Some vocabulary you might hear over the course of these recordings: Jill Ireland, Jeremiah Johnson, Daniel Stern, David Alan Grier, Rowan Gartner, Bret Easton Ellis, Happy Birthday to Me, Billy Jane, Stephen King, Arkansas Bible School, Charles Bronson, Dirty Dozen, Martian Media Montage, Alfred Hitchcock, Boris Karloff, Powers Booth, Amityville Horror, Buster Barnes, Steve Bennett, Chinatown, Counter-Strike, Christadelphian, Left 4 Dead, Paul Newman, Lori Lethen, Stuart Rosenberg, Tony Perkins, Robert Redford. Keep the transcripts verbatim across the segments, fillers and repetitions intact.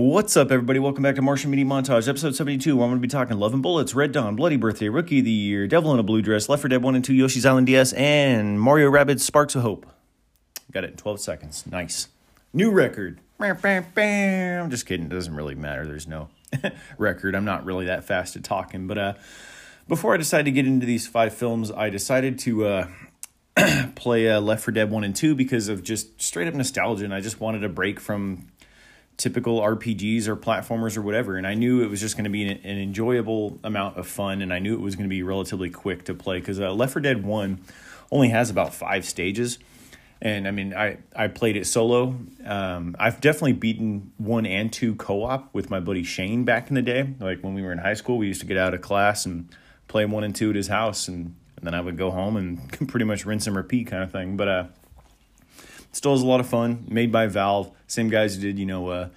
What's up, everybody? Welcome back to Martian Media Montage, episode seventy-two, where I'm going to be talking Love and Bullets, Red Dawn, Bloody Birthday, Rookie of the Year, Devil in a Blue Dress, Left four Dead one and two, Yoshi's Island D S, and Mario Rabbids Sparks of Hope. Got it in twelve seconds. Nice. New record. I'm just kidding. It doesn't really matter. There's no record. I'm not really that fast at talking. But uh, before I decided to get into these five films, I decided to uh, play uh, Left four Dead one and two because of just straight-up nostalgia, and I just wanted a break from typical R P Gs or platformers or whatever, and I knew it was just going to be an, an enjoyable amount of fun, and I knew it was going to be relatively quick to play, because uh, Left four Dead one only has about five stages, and I mean, I, I played it solo. Um, I've definitely beaten one and two co-op with my buddy Shane back in the day. Like, when we were in high school, we used to get out of class and play one and two at his house, and, and then I would go home and pretty much rinse and repeat kind of thing, but uh, still is a lot of fun, made by Valve, same guys who did, you know, uh,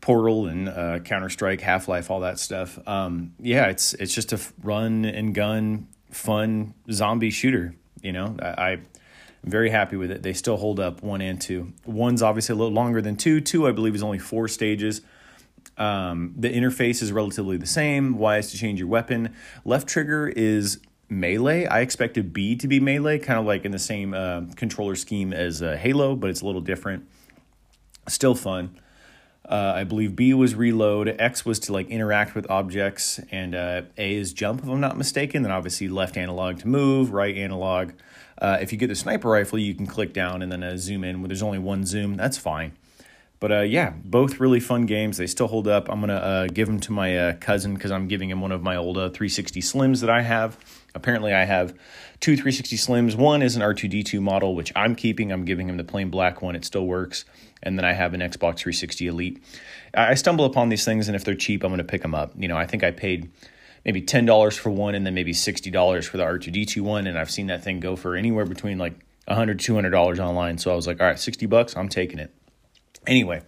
Portal and uh, Counter-Strike, Half-Life, all that stuff. Um, yeah, it's it's just a run and gun, fun zombie shooter, you know. I, I'm very happy with it. They still hold up, one and two. One's obviously a little longer than two. Two, I believe, is only four stages. Um, the interface is relatively the same. Y is to change your weapon. Left trigger is melee. I expected B to be melee, kind of like in the same uh, controller scheme as uh, Halo, but it's a little different. Still fun. Uh, I believe B was reload, X was to like interact with objects, and uh, A is jump, if I'm not mistaken. Then obviously left analog to move, right analog. Uh, if you get the sniper rifle, you can click down and then uh, zoom in. When there's only one zoom, that's fine. But uh, yeah, both really fun games. They still hold up. I'm going to uh, give them to my uh, cousin because I'm giving him one of my old uh, three sixty Slims that I have. Apparently I have two three sixty Slims. One is an R two D two model, which I'm keeping. I'm giving him the plain black one. It still works. And then I have an Xbox three sixty Elite. I stumble upon these things, and if they're cheap, I'm going to pick them up. You know, I think I paid maybe ten dollars for one and then maybe sixty dollars for the R two D two one. And I've seen that thing go for anywhere between like one hundred dollars, two hundred dollars online. So I was like, all right, sixty bucks, I'm taking it. Anyway,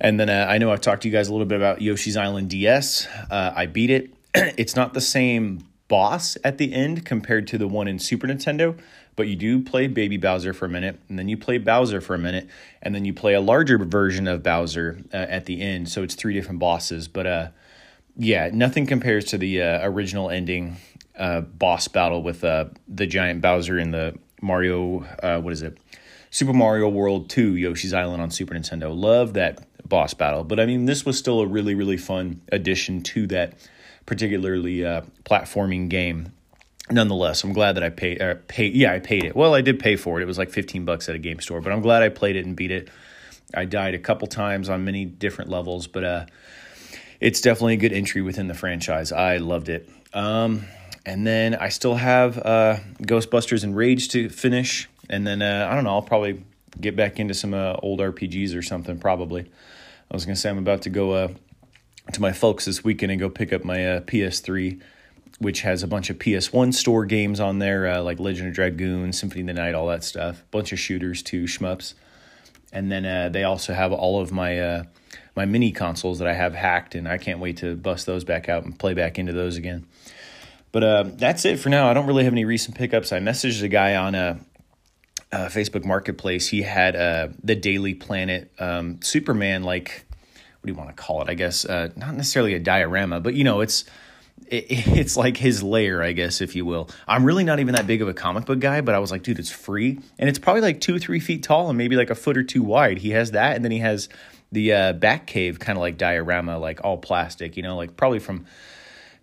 and then uh, I know I talked to you guys a little bit about Yoshi's Island D S. Uh, I beat it. It's not the same boss at the end compared to the one in Super Nintendo, but you do play Baby Bowser for a minute, and then you play Bowser for a minute, and then you play a larger version of Bowser uh, at the end. So it's three different bosses. But uh, yeah, nothing compares to the uh, original ending uh, boss battle with uh, the giant Bowser in the Mario, uh, what is it? Super Mario World two, Yoshi's Island on Super Nintendo. Love that boss battle. But, I mean, this was still a really, really fun addition to that particularly uh, platforming game. Nonetheless, I'm glad that I paid, uh, paid. Yeah, I paid it. Well, I did pay for it. It was like fifteen bucks at a game store. But I'm glad I played it and beat it. I died a couple times on many different levels. But uh, it's definitely a good entry within the franchise. I loved it. Um, and then I still have uh, Ghostbusters and Rage to finish. And then, uh, I don't know, I'll probably get back into some uh, old R P Gs or something, probably. I was going to say I'm about to go uh, to my folks this weekend and go pick up my uh, P S three, which has a bunch of P S one store games on there, uh, like Legend of Dragoon, Symphony of the Night, all that stuff. Bunch of shooters, too, shmups. And then uh, they also have all of my uh, my mini consoles that I have hacked, and I can't wait to bust those back out and play back into those again. But uh, that's it for now. I don't really have any recent pickups. I messaged a guy on a... Uh, Facebook Marketplace. He had uh, the Daily Planet um, Superman, like, what do you want to call it? I guess uh, not necessarily a diorama, but you know, it's it, it's like his lair, I guess, if you will. I'm really not even that big of a comic book guy, but I was like, dude, it's free, and it's probably like two, three feet tall and maybe like a foot or two wide. He has that, and then he has the uh, Batcave kind of like diorama, like all plastic, you know, like probably from.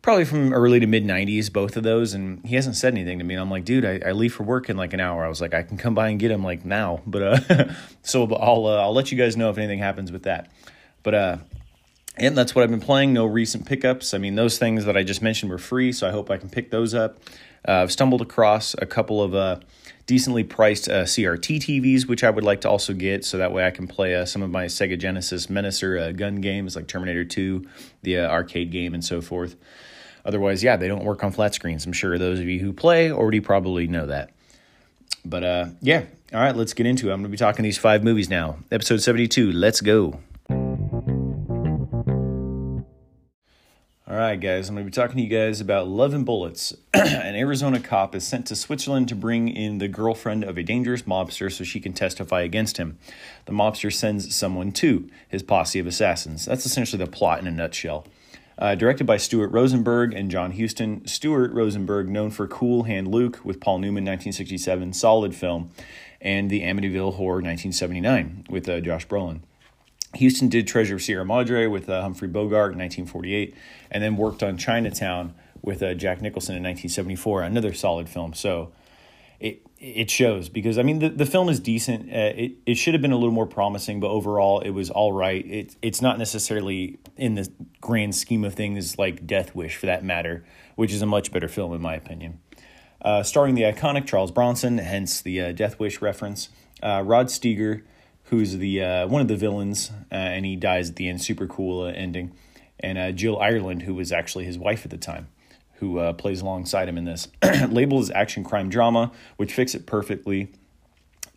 Probably from early to mid-nineties, both of those, and he hasn't said anything to me. And I'm like, dude, I, I leave for work in like an hour. I was like, I can come by and get him like now. But uh, so I'll uh, I'll let you guys know if anything happens with that. But uh, and that's what I've been playing. No recent pickups. I mean, those things that I just mentioned were free, so I hope I can pick those up. Uh, I've stumbled across a couple of uh, decently priced uh, C R T T Vs, which I would like to also get, so that way I can play uh, some of my Sega Genesis Menacer uh, gun games like Terminator two, the uh, arcade game, and so forth. Otherwise, yeah, they don't work on flat screens. I'm sure those of you who play already probably know that. But, uh, yeah, all right, let's get into it. I'm going to be talking these five movies now. Episode seventy-two, let's go. All right, guys, I'm going to be talking to you guys about Love and Bullets. An Arizona cop is sent to Switzerland to bring in the girlfriend of a dangerous mobster so she can testify against him. The mobster sends someone too, his posse of assassins. That's essentially the plot in a nutshell. Uh, directed by Stuart Rosenberg and John Huston. Stuart Rosenberg, known for Cool Hand Luke with Paul Newman, nineteen sixty-seven, solid film, and The Amityville Horror, nineteen seventy-nine, with uh, Josh Brolin. Huston did Treasure of Sierra Madre with uh, Humphrey Bogart in nineteen forty-eight, and then worked on Chinatown with uh, Jack Nicholson in nineteen seventy-four, another solid film. So it it shows, because, I mean, the, the film is decent. Uh, it, it should have been a little more promising, but overall it was all right. It, it's not necessarily in the grand scheme of things like Death Wish, for that matter, which is a much better film in my opinion. Uh, starring the iconic Charles Bronson, hence the uh, Death Wish reference, uh, Rod Steiger, who's the uh, one of the villains, uh, and he dies at the end. Super cool uh, ending. And uh, Jill Ireland, who was actually his wife at the time, who uh, plays alongside him in this. Labeled as action crime drama, which fits it perfectly.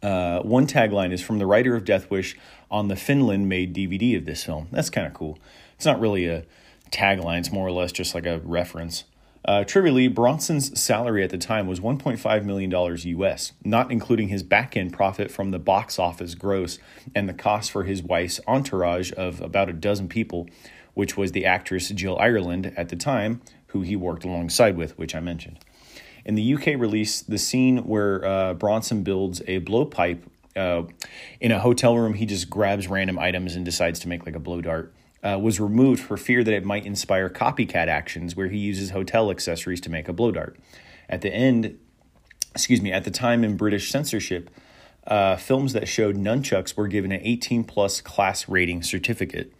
Uh, one tagline is from the writer of Death Wish on the Finland-made D V D of this film. That's kind of cool. It's not really a tagline. It's more or less just like a reference. Uh, trivially, Bronson's salary at the time was one point five million dollars U S, not including his back-end profit from the box office gross and the cost for his wife's entourage of about a dozen people, which was the actress Jill Ireland at the time, who he worked alongside with, which I mentioned. In the U K release, the scene where uh, Bronson builds a blowpipe uh, in a hotel room, he just grabs random items and decides to make like a blow dart. Uh, was removed for fear that it might inspire copycat actions where he uses hotel accessories to make a blow dart. At the end, excuse me, at the time in British censorship, uh, films that showed nunchucks were given an eighteen plus class rating certificate.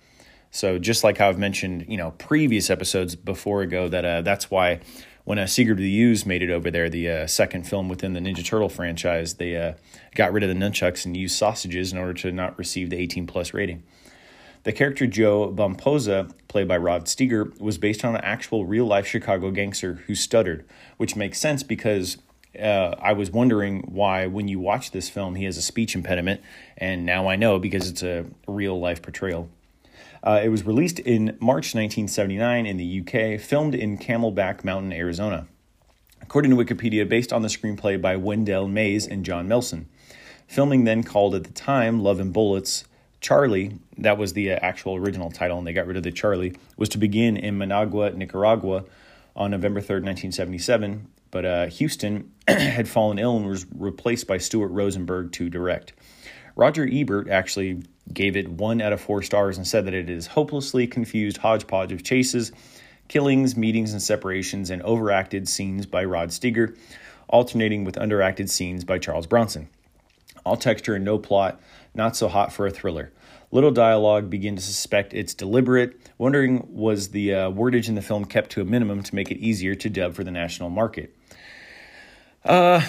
So just like how I've mentioned, you know, previous episodes before ago, that uh, that's why when uh, Secret of the U's made it over there, the uh, second film within the Ninja Turtle franchise, they uh, got rid of the nunchucks and used sausages in order to not receive the eighteen plus rating. The character Joe Bomposa, played by Rod Steiger, was based on an actual real-life Chicago gangster who stuttered, which makes sense because uh, I was wondering why when you watch this film he has a speech impediment, and now I know because it's a real-life portrayal. Uh, it was released in March nineteen seventy-nine in the U K, filmed in Camelback Mountain, Arizona. According to Wikipedia, based on the screenplay by Wendell Mays and John Melson. Filming then called at the time Love and Bullets, Charlie, that was the actual original title, and they got rid of the Charlie, was to begin in Managua, Nicaragua on November third, nineteen seventy-seven, but uh, Huston had fallen ill and was replaced by Stuart Rosenberg to direct. Roger Ebert actually gave it one out of four stars and said that it is hopelessly confused hodgepodge of chases, killings, meetings, and separations, and overacted scenes by Rod Steiger, alternating with underacted scenes by Charles Bronson. All texture and no plot, not so hot for a thriller. Little dialogue, begin to suspect it's deliberate. Wondering was the uh, wordage in the film kept to a minimum to make it easier to dub for the national market. Uh,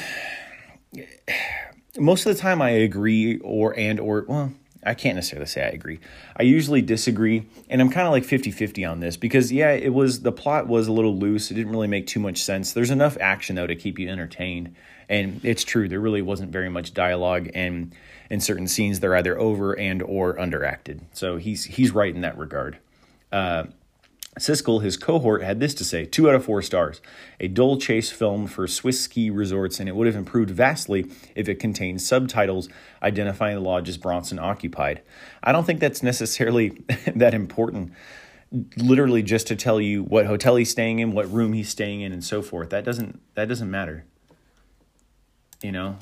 most of the time I agree or and or, well, I can't necessarily say I agree. I usually disagree, and I'm kind of like fifty-fifty on this because, yeah, it was the plot was a little loose. It didn't really make too much sense. There's enough action, though, to keep you entertained, and it's true. There really wasn't very much dialogue, and in certain scenes, they're either over and or underacted. So he's he's right in that regard. Uh, Siskel, his cohort, had this to say, two out of four stars, a dull chase film for Swiss ski resorts, and it would have improved vastly if it contained subtitles identifying the lodges Bronson occupied. I don't think that's necessarily that important, literally just to tell you what hotel he's staying in, what room he's staying in, and so forth. That doesn't, that doesn't matter. You know,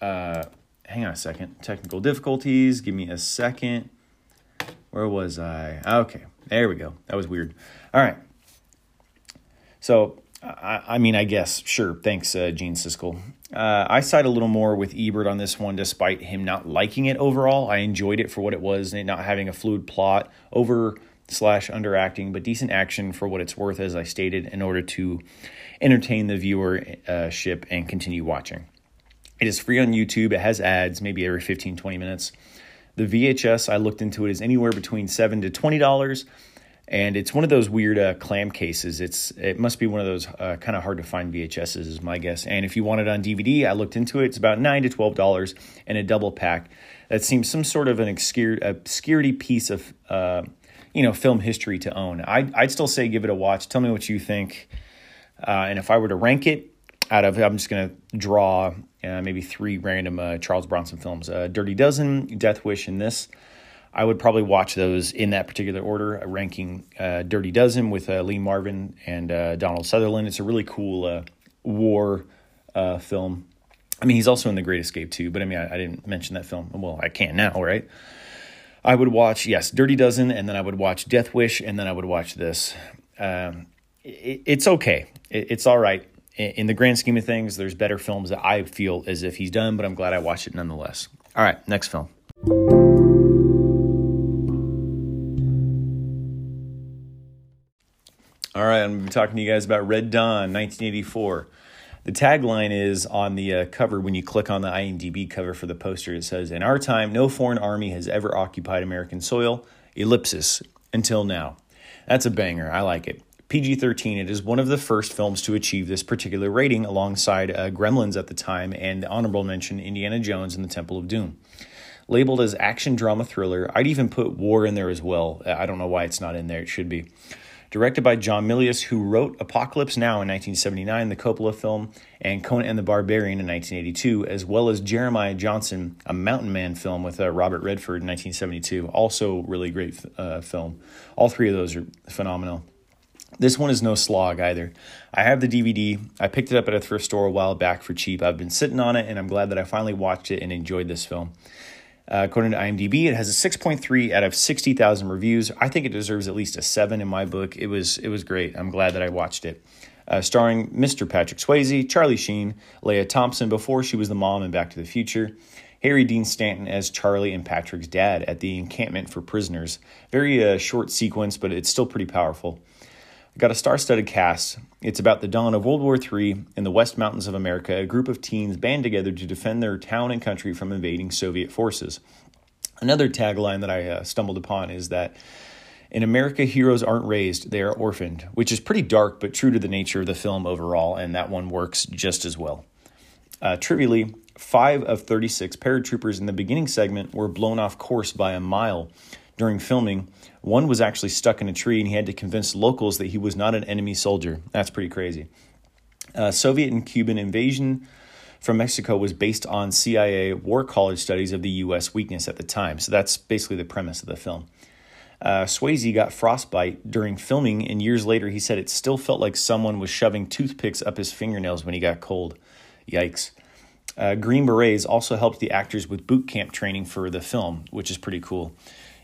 uh, hang on a second. Technical difficulties. Give me a second. Where was I? Okay. There we go. That was weird. All right. So, I, I mean, I guess, sure. Thanks, uh, Gene Siskel. Uh, I side a little more with Ebert on this one, despite him not liking it overall. I enjoyed it for what it was, and it not having a fluid plot, over slash underacting, but decent action for what it's worth, as I stated, in order to entertain the viewership and continue watching. It is free on YouTube. It has ads, maybe every fifteen, twenty minutes. The V H S, I looked into it, is anywhere between seven dollars to twenty dollars, and it's one of those weird uh, clam cases. It's It must be one of those uh, kind of hard-to-find V H Ses is my guess, and if you want it on D V D, I looked into it. It's about nine dollars to twelve dollars and a double pack. That seems some sort of an obscure, obscurity piece of uh, you know, film history to own. I'd, I'd still say give it a watch. Tell me what you think. Uh, and if I were to rank it out of, I'm just going to draw uh, maybe three random uh, Charles Bronson films, uh, Dirty Dozen, Death Wish, and this. I would probably watch those in that particular order, ranking uh, Dirty Dozen with uh, Lee Marvin and uh, Donald Sutherland. It's a really cool uh, war uh, film. I mean, he's also in The Great Escape, too, but I mean, I, I didn't mention that film. Well, I can now, right? I would watch, yes, Dirty Dozen, and then I would watch Death Wish, and then I would watch this. Um, it, it's okay. It, it's all right. In, in the grand scheme of things, there's better films that I feel as if he's done, but I'm glad I watched it nonetheless. All right, next film. All right, I'm going to be talking to you guys about Red Dawn, nineteen eighty-four. The tagline is on the uh, cover. When you click on the IMDb cover for the poster, it says, "In our time, no foreign army has ever occupied American soil, ellipsis, until now." That's a banger. I like it. P G thirteen, it is one of the first films to achieve this particular rating alongside uh, Gremlins at the time and honorable mention Indiana Jones and the Temple of Doom. Labeled as action drama thriller, I'd even put war in there as well. I don't know why it's not in there. It should be. Directed by John Milius, who wrote Apocalypse Now in nineteen seventy-nine, the Coppola film, and Conan and the Barbarian in nineteen eighty-two, as well as Jeremiah Johnson, a mountain man film with uh, Robert Redford in nineteen seventy-two. Also really great uh, film. All three of those are phenomenal. This one is no slog either. I have the D V D. I picked it up at a thrift store a while back for cheap. I've been sitting on it, and I'm glad that I finally watched it and enjoyed this film. Uh, according to IMDb, it has a six point three out of sixty thousand reviews. I think it deserves at least a seven in my book. It was it was great. I'm glad that I watched it. Uh, starring Mister Patrick Swayze, Charlie Sheen, Leah Thompson before she was the mom in Back to the Future, Harry Dean Stanton as Charlie and Patrick's dad at the encampment for prisoners. Very uh, short sequence, but it's still pretty powerful. Got a star-studded cast. It's about the dawn of World War Three in the West Mountains of America. A group of teens band together to defend their town and country from invading Soviet forces. Another tagline that I uh, stumbled upon is that in America, heroes aren't raised, they are orphaned, which is pretty dark but true to the nature of the film overall, and that one works just as well. Uh, trivially, five of thirty-six paratroopers in the beginning segment were blown off course by a mile. During filming, one was actually stuck in a tree and he had to convince locals that he was not an enemy soldier. That's pretty crazy. Uh, Soviet and Cuban invasion from Mexico was based on C I A war college studies of the U S weakness at the time. So that's basically the premise of the film. Uh, Swayze got frostbite during filming, and years later he said it still felt like someone was shoving toothpicks up his fingernails when he got cold. Yikes. Uh, Green Berets also helped the actors with boot camp training for the film, which is pretty cool.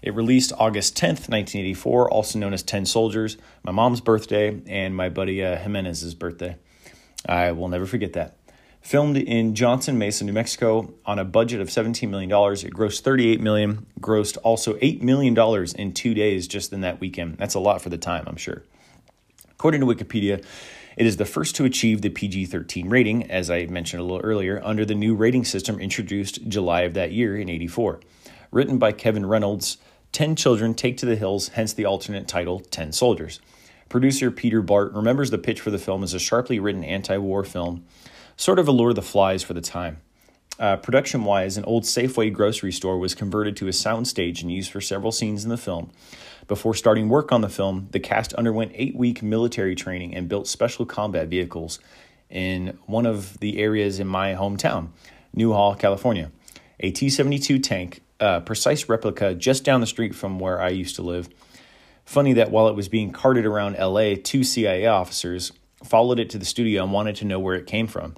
It released August tenth, nineteen eighty-four, also known as ten Soldiers, my mom's birthday, and my buddy uh, Jimenez's birthday. I will never forget that. Filmed in Johnson Mesa, New Mexico, on a budget of seventeen million dollars, it grossed thirty-eight million dollars, grossed also eight million dollars in two days just in that weekend. That's a lot for the time, I'm sure. According to Wikipedia, it is the first to achieve the P G thirteen rating, as I mentioned a little earlier, under the new rating system introduced July of that year in eighty-four. Written by Kevin Reynolds, ten children take to the hills, hence the alternate title, ten Soldiers. Producer Peter Bart remembers the pitch for the film as a sharply written anti-war film, sort of a Lord of the Flies for the time. Uh, production-wise, an old Safeway grocery store was converted to a soundstage and used for several scenes in the film. Before starting work on the film, the cast underwent eight-week military training and built special combat vehicles in one of the areas in my hometown, Newhall, California. A T seventy-two tank, a precise replica just down the street from where I used to live. Funny that while it was being carted around L A, two C I A officers followed it to the studio and wanted to know where it came from.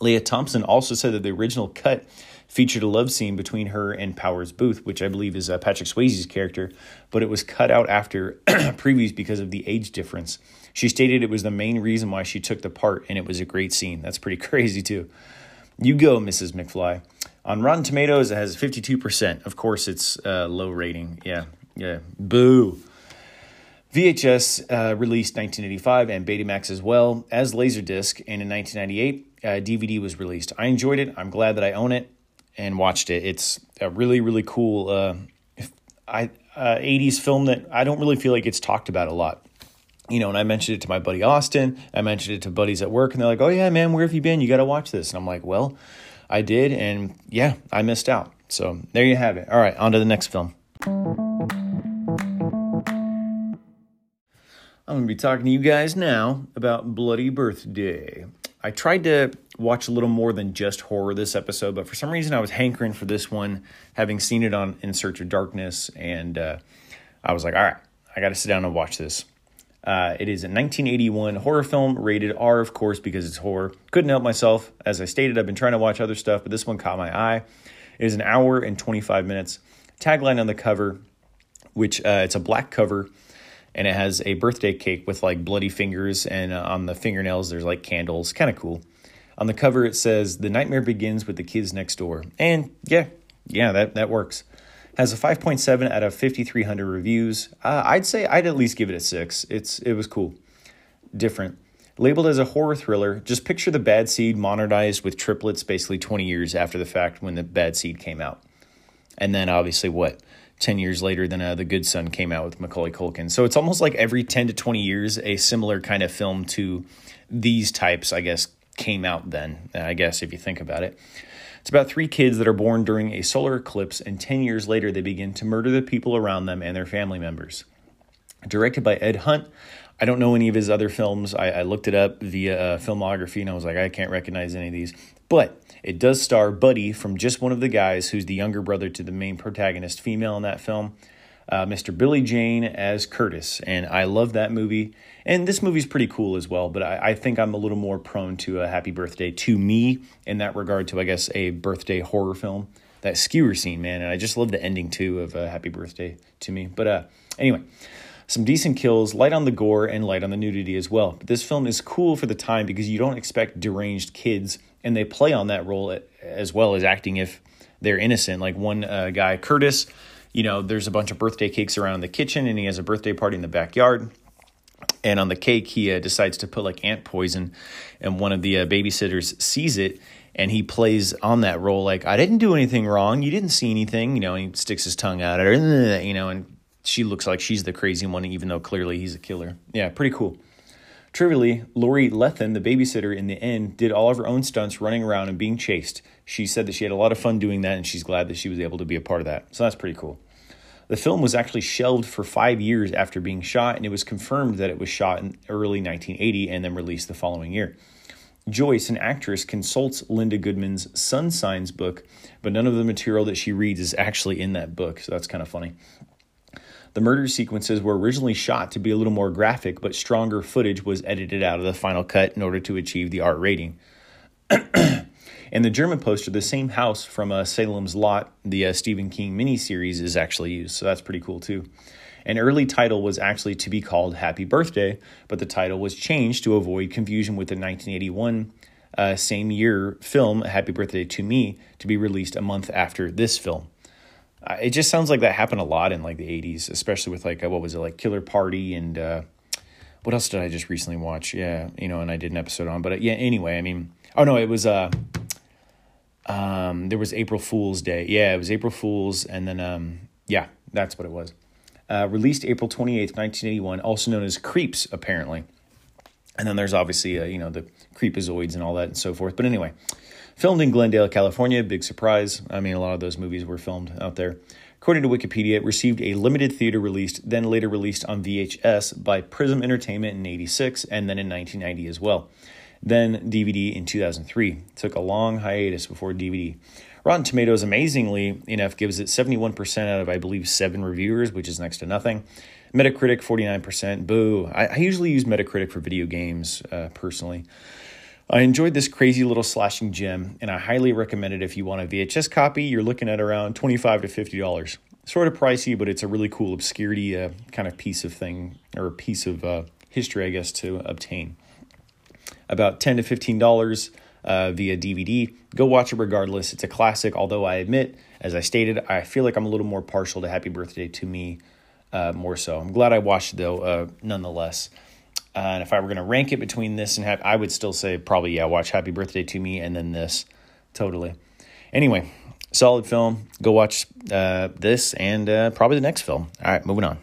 Leah Thompson also said that the original cut featured a love scene between her and Powers Booth, which I believe is uh, Patrick Swayze's character, but it was cut out after previews because of the age difference. She stated it was the main reason why she took the part, and it was a great scene. That's pretty crazy, too. You go, Missus McFly. On Rotten Tomatoes, it has fifty-two percent. Of course, it's uh, low rating. Yeah, yeah. Boo. V H S uh, released nineteen eighty-five and Betamax as well as Laserdisc. And in nineteen ninety-eight, uh, D V D was released. I enjoyed it. I'm glad that I own it and watched it. It's a really, really cool uh, I, uh, eighties film that I don't really feel like it's talked about a lot. You know, and I mentioned it to my buddy Austin. I mentioned it to buddies at work. And they're like, oh, yeah, man, where have you been? You got to watch this. And I'm like, well, I did, and yeah, I missed out. So there you have it. All right, on to the next film. I'm going to be talking to you guys now about Bloody Birthday. I tried to watch a little more than just horror this episode, but for some reason I was hankering for this one, having seen it on In Search of Darkness, and uh, I was like, all right, I got to sit down and watch this. Uh, it is a nineteen eighty-one horror film, rated R, of course, because it's horror. Couldn't help myself. As I stated, I've been trying to watch other stuff, but this one caught my eye. It is an hour and twenty-five minutes. Tagline on the cover, which uh, it's a black cover, and it has a birthday cake with, like, bloody fingers, and uh, on the fingernails there's, like, candles. Kind of cool. On the cover it says, "The nightmare begins with the kids next door." And, yeah, yeah, that, that works. Has a five point seven out of fifty-three hundred reviews. Uh, I'd say I'd at least give it a six. It's It was cool. Different. Labeled as a horror thriller, just picture The Bad Seed modernized with triplets basically twenty years after the fact when The Bad Seed came out. And then, obviously, what? ten years later than uh, The Good Son came out with Macaulay Culkin. So it's almost like every ten to twenty years, a similar kind of film to these types, I guess, came out then, I guess, if you think about it. It's about three kids that are born during a solar eclipse, and ten years later they begin to murder the people around them and their family members. Directed by Ed Hunt. I don't know any of his other films. I, I looked it up via uh, filmography, and I was like, I can't recognize any of these. But it does star Buddy from Just One of the Guys, who's the younger brother to the main protagonist female in that film, uh, Mister Billy Jane as Curtis. And I love that movie. And this movie's pretty cool as well, but I, I think I'm a little more prone to a Happy Birthday to Me in that regard to, I guess, a birthday horror film. That skewer scene, man. And I just love the ending, too, of uh, Happy Birthday to Me. But uh, anyway... Some decent kills, light on the gore, and light on the nudity as well. But this film is cool for the time because you don't expect deranged kids, and they play on that role as well as acting if they're innocent. Like one uh, guy, Curtis, you know, there's a bunch of birthday cakes around in the kitchen, and he has a birthday party in the backyard. And on the cake, he uh, decides to put, like, ant poison, and one of the uh, babysitters sees it, and he plays on that role like, I didn't do anything wrong, you didn't see anything, you know, and he sticks his tongue out at her, you know, and... she looks like she's the crazy one, even though clearly he's a killer. Yeah, pretty cool. Trivially, Lori Lethen, the babysitter in the end, did all of her own stunts running around and being chased. She said that she had a lot of fun doing that, and she's glad that she was able to be a part of that. So that's pretty cool. The film was actually shelved for five years after being shot, and it was confirmed that it was shot in early nineteen eighty and then released the following year. Joyce, an actress, consults Linda Goodman's Sun Signs book, but none of the material that she reads is actually in that book, so that's kind of funny. The murder sequences were originally shot to be a little more graphic, but stronger footage was edited out of the final cut in order to achieve the R rating. In the German poster, the same house from uh, Salem's Lot, the uh, Stephen King miniseries, is actually used, so that's pretty cool too. An early title was actually to be called Happy Birthday, but the title was changed to avoid confusion with the nineteen eighty-one uh, same year film, Happy Birthday to Me, to be released a month after this film. It just sounds like that happened a lot in, like, the eighties, especially with, like, what was it, like, Killer Party and uh, what else did I just recently watch? Yeah, you know, and I did an episode on, but, uh, yeah, anyway, I mean, oh, no, it was, uh, um, there was April Fool's Day. Yeah, it was April Fool's, and then, um, yeah, that's what it was. Uh, released April twenty-eighth, nineteen eighty-one, also known as Creeps, apparently. And then there's obviously, uh, you know, the Creepazoids and all that and so forth, but anyway... Filmed in Glendale, California, big surprise. I mean, a lot of those movies were filmed out there. According to Wikipedia, it received a limited theater release, then later released on V H S by Prism Entertainment in eighty-six, and then in nineteen ninety as well. Then D V D in two thousand three. It took a long hiatus before D V D. Rotten Tomatoes, amazingly enough, gives it seventy-one percent out of, I believe, seven reviewers, which is next to nothing. Metacritic, forty-nine percent. Boo. I, I usually use Metacritic for video games, uh, personally. I enjoyed this crazy little slashing gem, and I highly recommend it if you want a V H S copy. You're looking at around twenty-five to fifty dollars. Sort of pricey, but it's a really cool obscurity uh, kind of piece of thing, or a piece of uh, history, I guess, to obtain. About ten to fifteen dollars uh, via D V D. Go watch it regardless. It's a classic, although I admit, as I stated, I feel like I'm a little more partial to Happy Birthday to Me uh, more so. I'm glad I watched it, though, uh, nonetheless. Uh, and if I were going to rank it between this and Happy, I would still say probably, yeah, watch Happy Birthday to Me and then this. Totally. Anyway, solid film. Go watch uh, this and uh, probably the next film. All right, moving on.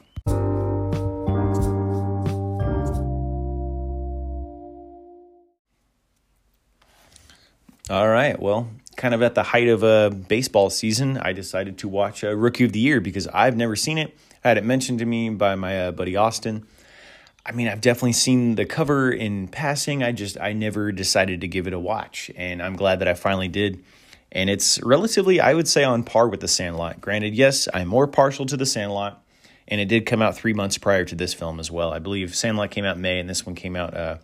All right, well, kind of at the height of uh, baseball season, I decided to watch uh, Rookie of the Year because I've never seen it. I had it mentioned to me by my uh, buddy Austin. I mean, I've definitely seen the cover in passing. I just, I never decided to give it a watch, and I'm glad that I finally did. And it's relatively, I would say, on par with The Sandlot. Granted, yes, I'm more partial to The Sandlot, and it did come out three months prior to this film as well. I believe Sandlot came out in May, and this one came out uh,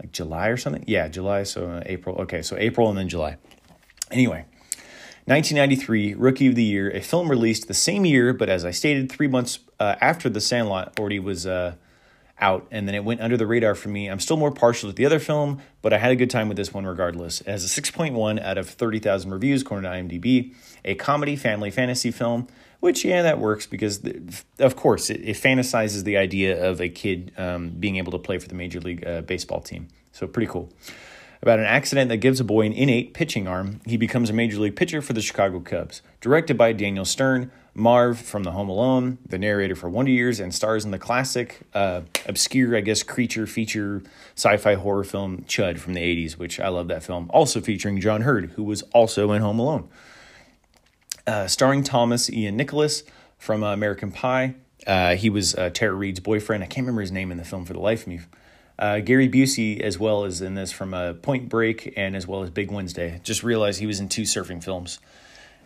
like July or something. Yeah, July, so uh, April. Okay, so April and then July. Anyway, nineteen ninety-three, Rookie of the Year, a film released the same year, but as I stated, three months uh, after The Sandlot already was uh, out, and then it went under the radar for me. I'm still more partial to the other film, but I had a good time with this one regardless. It has a six point one out of thirty thousand reviews, according to IMDb. A comedy family fantasy film, which, yeah, that works because, of course, it, it fantasizes the idea of a kid um, being able to play for the Major League uh, Baseball team. So pretty cool. About an accident that gives a boy an innate pitching arm, he becomes a Major League pitcher for the Chicago Cubs. Directed by Daniel Stern, Marv from The Home Alone, the narrator for Wonder Years, and stars in the classic, uh, obscure, I guess, creature feature sci-fi horror film Chud from the eighties, which I love that film. Also featuring John Hurt, who was also in Home Alone. Uh, starring Thomas Ian Nicholas from uh, American Pie. Uh, he was uh, Tara Reid's boyfriend. I can't remember his name in the film for the life of me. Uh, Gary Busey as well is in this from uh, Point Break and as well as Big Wednesday. Just realized he was in two surfing films.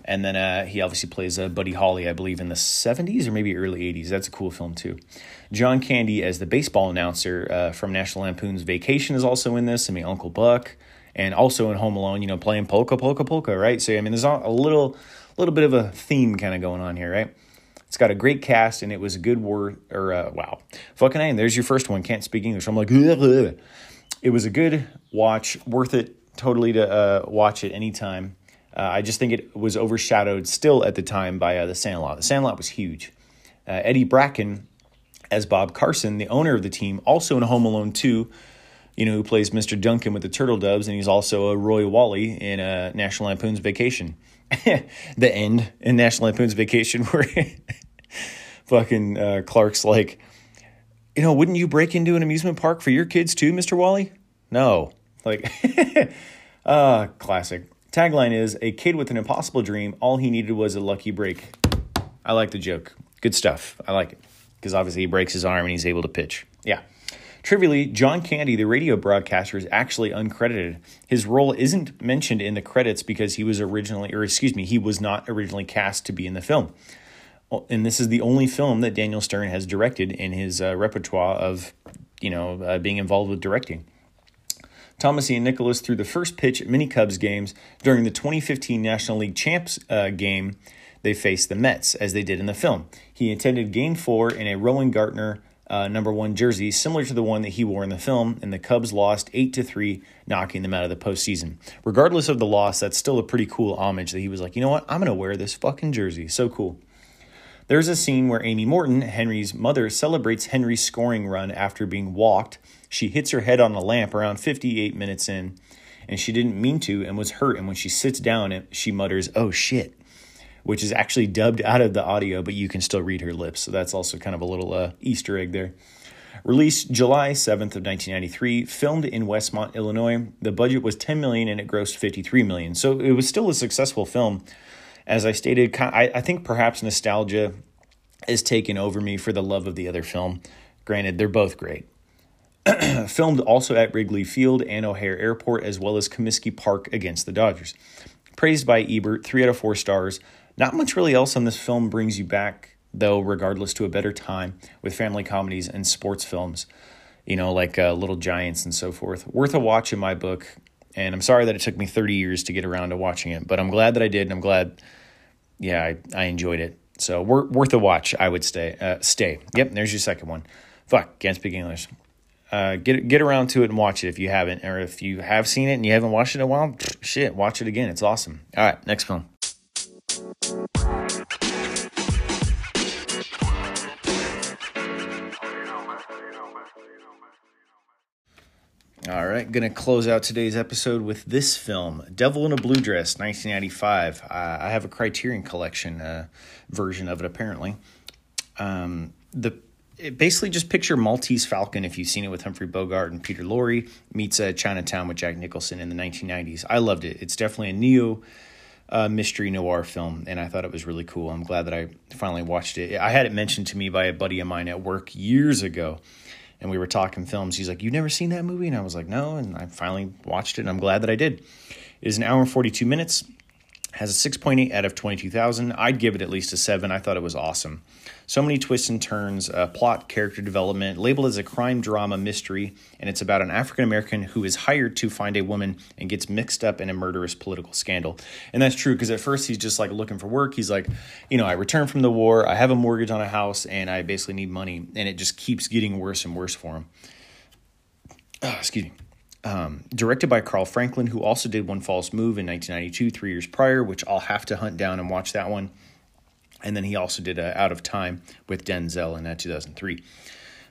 And then uh, he obviously plays uh, Buddy Holly, I believe, in the seventies or maybe early eighties. That's a cool film, too. John Candy as the baseball announcer uh, from National Lampoon's Vacation is also in this. I mean, Uncle Buck. And also in Home Alone, you know, playing Polka, Polka, Polka, right? So, I mean, there's a little little bit of a theme kind of going on here, right? It's got a great cast, and it was a good word, or, uh, wow. Fucking A, there's your first one. Can't speak English. I'm like, bleh. It was a good watch. Worth it totally to uh, watch at any time. Uh, I just think it was overshadowed still at the time by uh, The Sandlot. The Sandlot was huge. Uh, Eddie Bracken as Bob Carson, the owner of the team, also in Home Alone two, you know, who plays Mister Duncan with the Turtle Doves, and he's also a Roy Wally in uh, National Lampoon's Vacation. The end in National Lampoon's Vacation where fucking uh, Clark's like, you know, wouldn't you break into an amusement park for your kids too, Mister Wally? No. Like, uh, classic. Tagline is, a kid with an impossible dream, all he needed was a lucky break. I like the joke. Good stuff. I like it. Because obviously he breaks his arm and he's able to pitch. Yeah. Trivially, John Candy, the radio broadcaster, is actually uncredited. His role isn't mentioned in the credits because he was originally, or excuse me, he was not originally cast to be in the film. And this is the only film that Daniel Stern has directed in his uh, repertoire of, you know, uh, being involved with directing. Thomas Ian Nicholas threw the first pitch at many Cubs games during the twenty fifteen National League Champs uh, game. They faced the Mets, as they did in the film. He attended Game four in a Rowan Gartner uh, number one jersey, similar to the one that he wore in the film, and the Cubs lost eight to three, knocking them out of the postseason. Regardless of the loss, that's still a pretty cool homage that he was like, you know what, I'm going to wear this fucking jersey. So cool. There's a scene where Amy Morton, Henry's mother, celebrates Henry's scoring run after being walked. She hits her head on a lamp around fifty-eight minutes in, and she didn't mean to and was hurt. And when she sits down, she mutters, oh, shit, which is actually dubbed out of the audio, but you can still read her lips. So that's also kind of a little uh, Easter egg there. Released July seventh of nineteen ninety-three, filmed in Westmont, Illinois. The budget was ten million dollars and it grossed fifty-three million dollars. So it was still a successful film. As I stated, I think perhaps nostalgia has taken over me for the love of the other film. Granted, they're both great. Filmed also at Wrigley Field and O'Hare Airport, as well as Comiskey Park against the Dodgers. Praised by Ebert, three out of four stars. Not much really else on this film brings you back, though, regardless, to a better time with family comedies and sports films, you know, like uh, Little Giants and so forth. Worth a watch in my book. And I'm sorry that it took me thirty years to get around to watching it, but I'm glad that I did, and I'm glad, yeah, I, I enjoyed it. So wor- worth a watch, I would stay. Uh, stay. Yep, there's your second one. Fuck, can't speak English. Uh, get get around to it and watch it if you haven't, or if you have seen it and you haven't watched it in a while, pfft, shit, watch it again. It's awesome. All right, next film. All right, going to close out today's episode with this film, Devil in a Blue Dress, nineteen ninety-five. Uh, I have a Criterion Collection uh, version of it, apparently. Um, the it basically just picture Maltese Falcon, if you've seen it, with Humphrey Bogart and Peter Lorre, meets uh, Chinatown with Jack Nicholson in the nineteen nineties. I loved it. It's definitely a neo uh, mystery noir film, and I thought it was really cool. I'm glad that I finally watched it. I had it mentioned to me by a buddy of mine at work years ago. and we were talking films. He's like, "You've never seen that movie?" And I was like, "No." And I finally watched it, and I'm glad that I did. It is an hour and forty-two minutes. Has a six point eight out of twenty-two thousand. I'd give it at least a seven. I thought it was awesome. So many twists and turns, uh, plot, character development, labeled as a crime drama mystery, and it's about an African-American who is hired to find a woman and gets mixed up in a murderous political scandal. And that's true, because at first he's just like looking for work. He's like, you know, I returned from the war, I have a mortgage on a house, and I basically need money. And it just keeps getting worse and worse for him. Oh, excuse me. Um, directed by Carl Franklin, who also did One False Move in nineteen ninety-two, three years prior, which I'll have to hunt down and watch that one. And then he also did uh, Out of Time with Denzel in uh, two thousand three.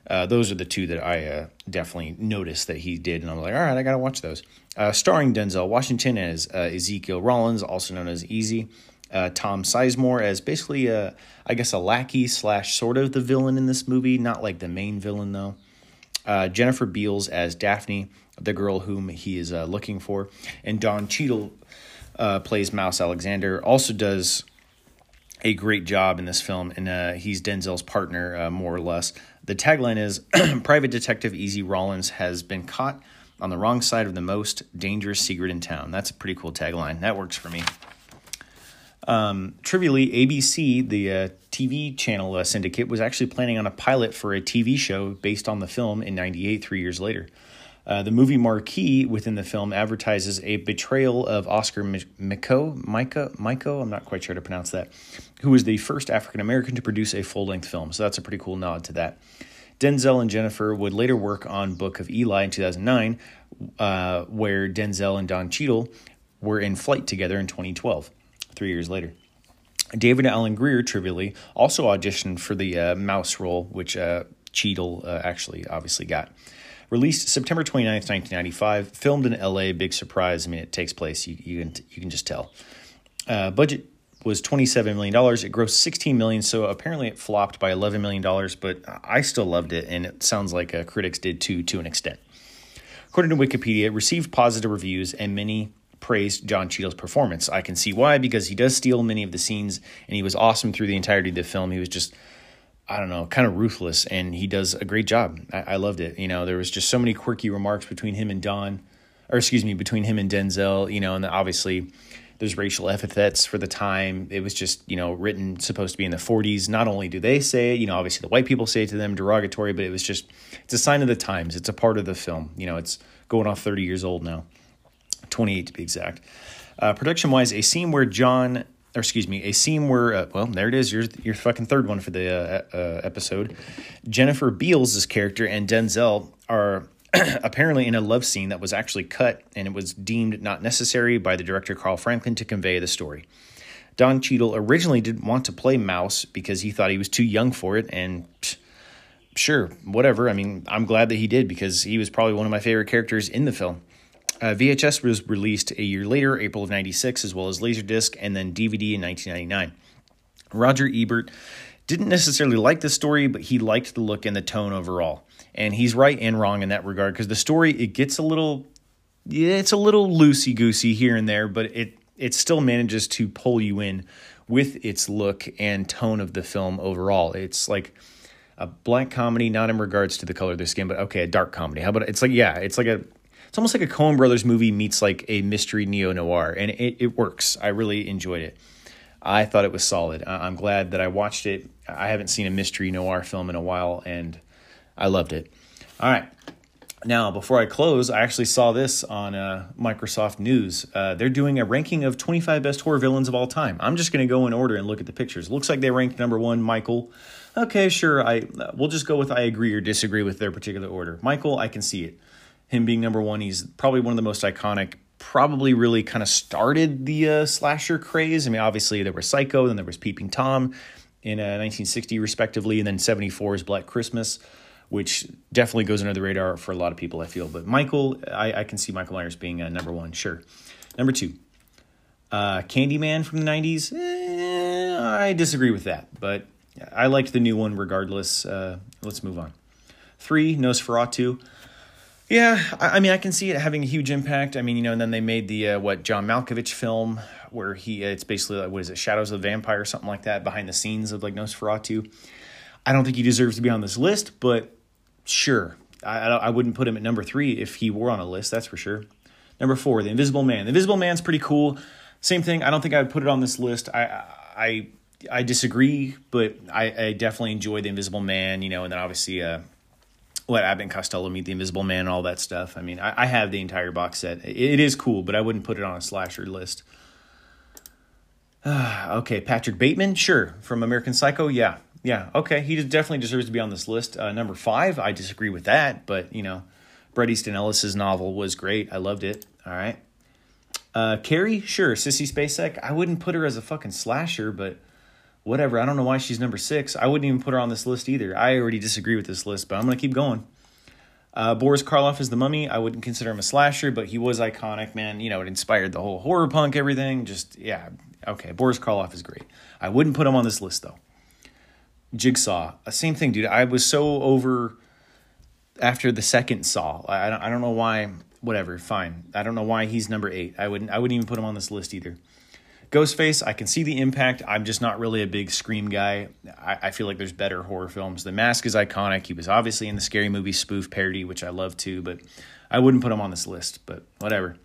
Uh, those are the two that I uh, definitely noticed that he did, and I was like, all right, I got to watch those. Uh, starring Denzel Washington as uh, Ezekiel Rollins, also known as Easy. Uh, Tom Sizemore as basically, a, I guess, a lackey slash sort of the villain in this movie. Not like the main villain, though. Uh, Jennifer Beals as Daphne, the girl whom he is uh, looking for. And Don Cheadle uh, plays Mouse Alexander, also does a great job in this film, and uh, he's Denzel's partner, uh, more or less. The tagline is, "Private Detective Easy Rollins has been caught on the wrong side of the most dangerous secret in town." That's a pretty cool tagline. That works for me. Um, trivially, A B C, the uh, T V channel uh, syndicate, was actually planning on a pilot for a T V show based on the film in ninety-eight, three years later. Uh, the movie marquee within the film advertises a betrayal of Oscar Miko, Mika, Miko, I'm not quite sure how to pronounce that, who was the first African-American to produce a full-length film. So that's a pretty cool nod to that. Denzel and Jennifer would later work on Book of Eli in two thousand nine, uh, where Denzel and Don Cheadle were in flight together in twenty twelve, three years later. David Alan Grier, trivially, also auditioned for the uh, mouse role, which uh, Cheadle uh, actually obviously got. Released September twenty-ninth, nineteen ninety-five, filmed in L A, big surprise. I mean, it takes place, you, you, can, you can just tell. Uh, budget was twenty-seven million dollars. It grossed sixteen million dollars, so apparently it flopped by eleven million dollars, but I still loved it, and it sounds like uh, critics did too, to an extent. According to Wikipedia, it received positive reviews, and many praised Don Cheadle's performance. I can see why, because he does steal many of the scenes, and he was awesome through the entirety of the film. He was just... I don't know, kind of ruthless, and he does a great job. I, I loved it. You know, there was just so many quirky remarks between him and Don, or excuse me, between him and Denzel, you know, and obviously there's racial epithets for the time. It was just, you know, written, supposed to be in the forties. Not only do they say it, you know, obviously the white people say it to them, derogatory, but it was just, it's a sign of the times. It's a part of the film. You know, it's going on thirty years old now, twenty-eight to be exact. Uh, production-wise, a scene where John... Or excuse me, a scene where, uh, well, there it is, your, your fucking third one for the uh, uh, episode. Jennifer Beals' character and Denzel are apparently in a love scene that was actually cut, and it was deemed not necessary by the director Carl Franklin to convey the story. Don Cheadle originally didn't want to play Mouse because he thought he was too young for it, and psh, sure, whatever. I mean, I'm glad that he did, because he was probably one of my favorite characters in the film. Uh, V H S was released a year later, April of ninety-six, as well as Laserdisc, and then D V D in nineteen ninety-nine. Roger Ebert didn't necessarily like the story, but he liked the look and the tone overall. And he's right and wrong in that regard, because the story, it gets a little, yeah, it's a little loosey-goosey here and there, but it, it still manages to pull you in with its look and tone of the film overall. It's like... a black comedy, not in regards to the color of their skin, but okay, a dark comedy. How about, it's like, yeah, it's like a... it's almost like a Coen Brothers movie meets like a mystery neo-noir, and it, it works. I really enjoyed it. I thought it was solid. I'm glad that I watched it. I haven't seen a mystery noir film in a while, and I loved it. All right. Now, before I close, I actually saw this on uh, Microsoft News. Uh, they're doing a ranking of twenty-five best horror villains of all time. I'm just going to go in order and look at the pictures. Looks like they ranked number one, Michael. Okay, sure. I uh, we'll just go with I agree or disagree with their particular order. Michael, I can see it. Him being number one, he's probably one of the most iconic, probably really kind of started the uh, slasher craze. I mean, obviously there was Psycho, then there was Peeping Tom in uh, nineteen sixty respectively, and then seventy-four is Black Christmas, which definitely goes under the radar for a lot of people, I feel. But Michael, I, I can see Michael Myers being uh, number one, sure. Number two, uh, Candyman from the nineties. Eh, I disagree with that, but I liked the new one regardless. Uh, let's move on. Three, Nosferatu. Yeah, I mean, I can see it having a huge impact. I mean, you know, and then they made the, uh, what, John Malkovich film where he, uh, it's basically, like, what is it, Shadows of the Vampire or something like that, behind the scenes of, like, Nosferatu. I don't think he deserves to be on this list, but sure, I, I wouldn't put him at number three if he were on a list, that's for sure. Number four, The Invisible Man. The Invisible Man's pretty cool. Same thing. I don't think I would put it on this list. I I I disagree, but I, I definitely enjoy The Invisible Man, you know, and then obviously uh, what Abbott and Costello Meet the Invisible Man, all that stuff. I mean, I, I have the entire box set. It, it is cool, but I wouldn't put it on a slasher list. Uh, okay, Patrick Bateman, sure, from American Psycho, yeah. Yeah, okay, he definitely deserves to be on this list. Uh, number five, I disagree with that, but, you know, Bret Easton Ellis' novel was great. I loved it, all right. Uh, Carrie, sure, Sissy Spacek. I wouldn't put her as a fucking slasher, but whatever. I don't know why she's number six. I wouldn't even put her on this list either. I already disagree with this list, but I'm going to keep going. Uh, Boris Karloff is the Mummy. I wouldn't consider him a slasher, but he was iconic, man. You know, it inspired the whole horror punk, everything. Just, yeah, okay, Boris Karloff is great. I wouldn't put him on this list, though. Jigsaw, same thing, dude. I was so over after the second Saw. I don't, I don't know why. Whatever, fine. I don't know why he's number eight. I wouldn't, I wouldn't even put him on this list either. Ghostface, I can see the impact. I'm just not really a big Scream guy. I, I feel like there's better horror films. The Mask is iconic. He was obviously in the Scary Movie spoof parody, which I love too. But I wouldn't put him on this list. But whatever.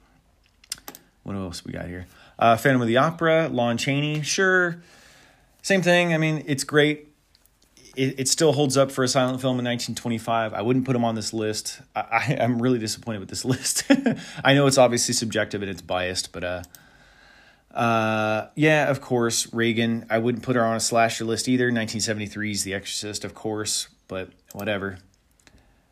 What else we got here? Uh, Phantom of the Opera, Lon Chaney, sure. Same thing. I mean, it's great. It, it still holds up for a silent film in nineteen twenty-five. I wouldn't put him on this list. I, I, I'm really disappointed with this list. I know it's obviously subjective and it's biased, but uh, uh, yeah, of course, Reagan. I wouldn't put her on a slasher list either. nineteen seventy-three's The Exorcist, of course, but whatever.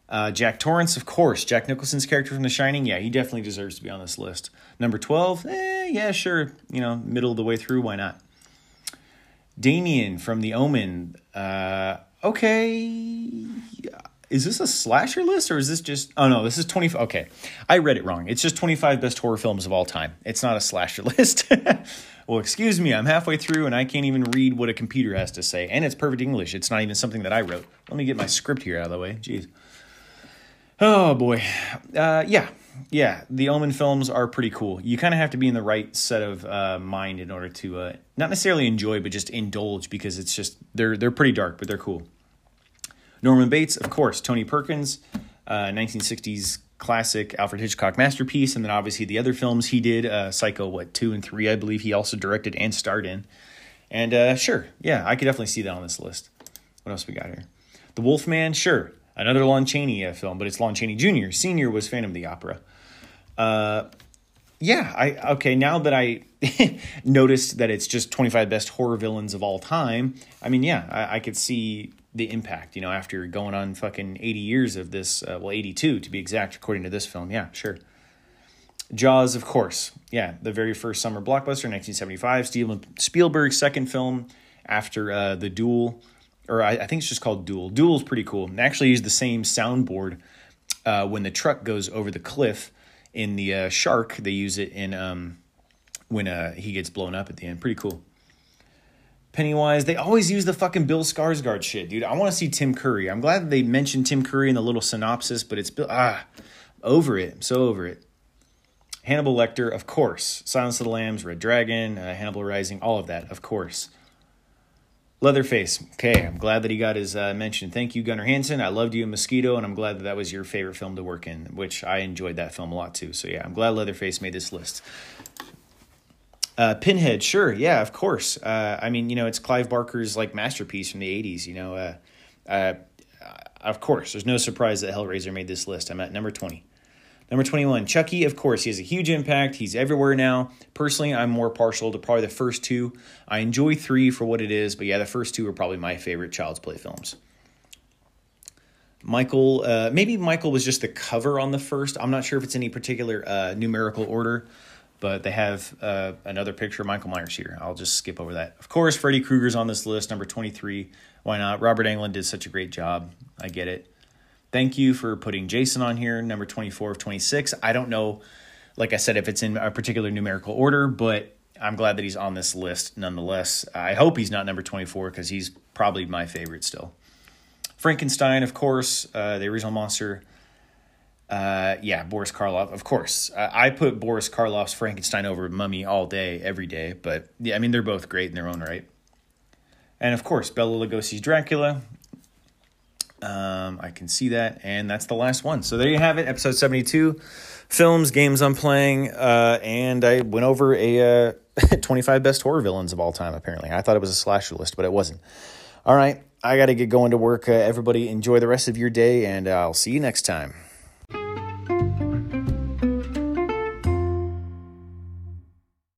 Uh, Jack Torrance, of course. Jack Nicholson's character from The Shining. Yeah, he definitely deserves to be on this list. Number twelve, eh, yeah, sure. You know, middle of the way through, why not? Damien from The Omen. Uh, okay. Is this a slasher list or is this just... Oh, no, this is twenty... Okay, I read it wrong. It's just twenty-five best horror films of all time. It's not a slasher list. Well, excuse me. I'm halfway through and I can't even read what a computer has to say. And it's perfect English. It's not even something that I wrote. Let me get my script here out of the way. Jeez. Oh, boy. Uh, yeah. Yeah, the Omen films are pretty cool. You kind of have to be in the right set of uh, mind in order to uh, not necessarily enjoy, but just indulge, because it's just they're they're pretty dark, but they're cool. Norman Bates, of course, Tony Perkins, uh, nineteen sixties classic Alfred Hitchcock masterpiece, and then obviously the other films he did, uh, Psycho, what, two and three, I believe he also directed and starred in. And uh, sure, yeah, I could definitely see that on this list. What else we got here? The Wolfman, sure. Another Lon Chaney uh, film, but it's Lon Chaney Junior Senior was Phantom of the Opera. Uh, yeah, I okay, now that I noticed that it's just twenty-five best horror villains of all time, I mean, yeah, I, I could see the impact, you know, after going on fucking eighty years of this, uh, well, eighty-two to be exact, according to this film. Yeah, sure. Jaws, of course. Yeah, the very first summer blockbuster, nineteen seventy-five, Steven Spielberg's second film after uh, The Duel. Or I, I think it's just called Duel. Duel's pretty cool. They actually use the same soundboard uh, when the truck goes over the cliff in the uh, Shark. They use it in um, when uh, he gets blown up at the end. Pretty cool. Pennywise. They always use the fucking Bill Skarsgård shit, dude. I want to see Tim Curry. I'm glad that they mentioned Tim Curry in the little synopsis, but it's Bill. Ah, over it. I'm so over it. Hannibal Lecter, of course. Silence of the Lambs, Red Dragon, uh, Hannibal Rising, all of that, of course. Leatherface, okay, I'm glad that he got his uh, mention. Thank you, Gunnar Hansen. I loved you in Mosquito, and I'm glad that that was your favorite film to work in, which I enjoyed that film a lot, too. So, yeah, I'm glad Leatherface made this list. Uh, Pinhead, sure, yeah, of course. Uh, I mean, you know, it's Clive Barker's, like, masterpiece from the eighties, you know. Uh, uh, of course, there's no surprise that Hellraiser made this list. I'm at number twenty. Number twenty-one, Chucky, of course, he has a huge impact. He's everywhere now. Personally, I'm more partial to probably the first two. I enjoy three for what it is, but yeah, the first two are probably my favorite Child's Play films. Michael, uh, maybe Michael was just the cover on the first. I'm not sure if it's any particular uh, numerical order, but they have uh, another picture of Michael Myers here. I'll just skip over that. Of course, Freddy Krueger's on this list, number twenty-three. Why not? Robert Englund did such a great job. I get it. Thank you for putting Jason on here, number twenty-four of twenty-six. I don't know, like I said, if it's in a particular numerical order, but I'm glad that he's on this list nonetheless. I hope he's not number twenty-four because he's probably my favorite still. Frankenstein, of course, uh, the original monster. Uh, yeah, Boris Karloff, of course. Uh, I put Boris Karloff's Frankenstein over Mummy all day, every day. But, yeah, I mean, they're both great in their own right. And, of course, Bela Lugosi's Dracula. Um, I can see that, and that's the last one. So there you have it, episode seventy-two, films, games I'm playing, uh, and I went over a uh, twenty-five best horror villains of all time, apparently. I thought it was a slasher list, but it wasn't. All right, I got to get going to work. Uh, everybody enjoy the rest of your day, and I'll see you next time.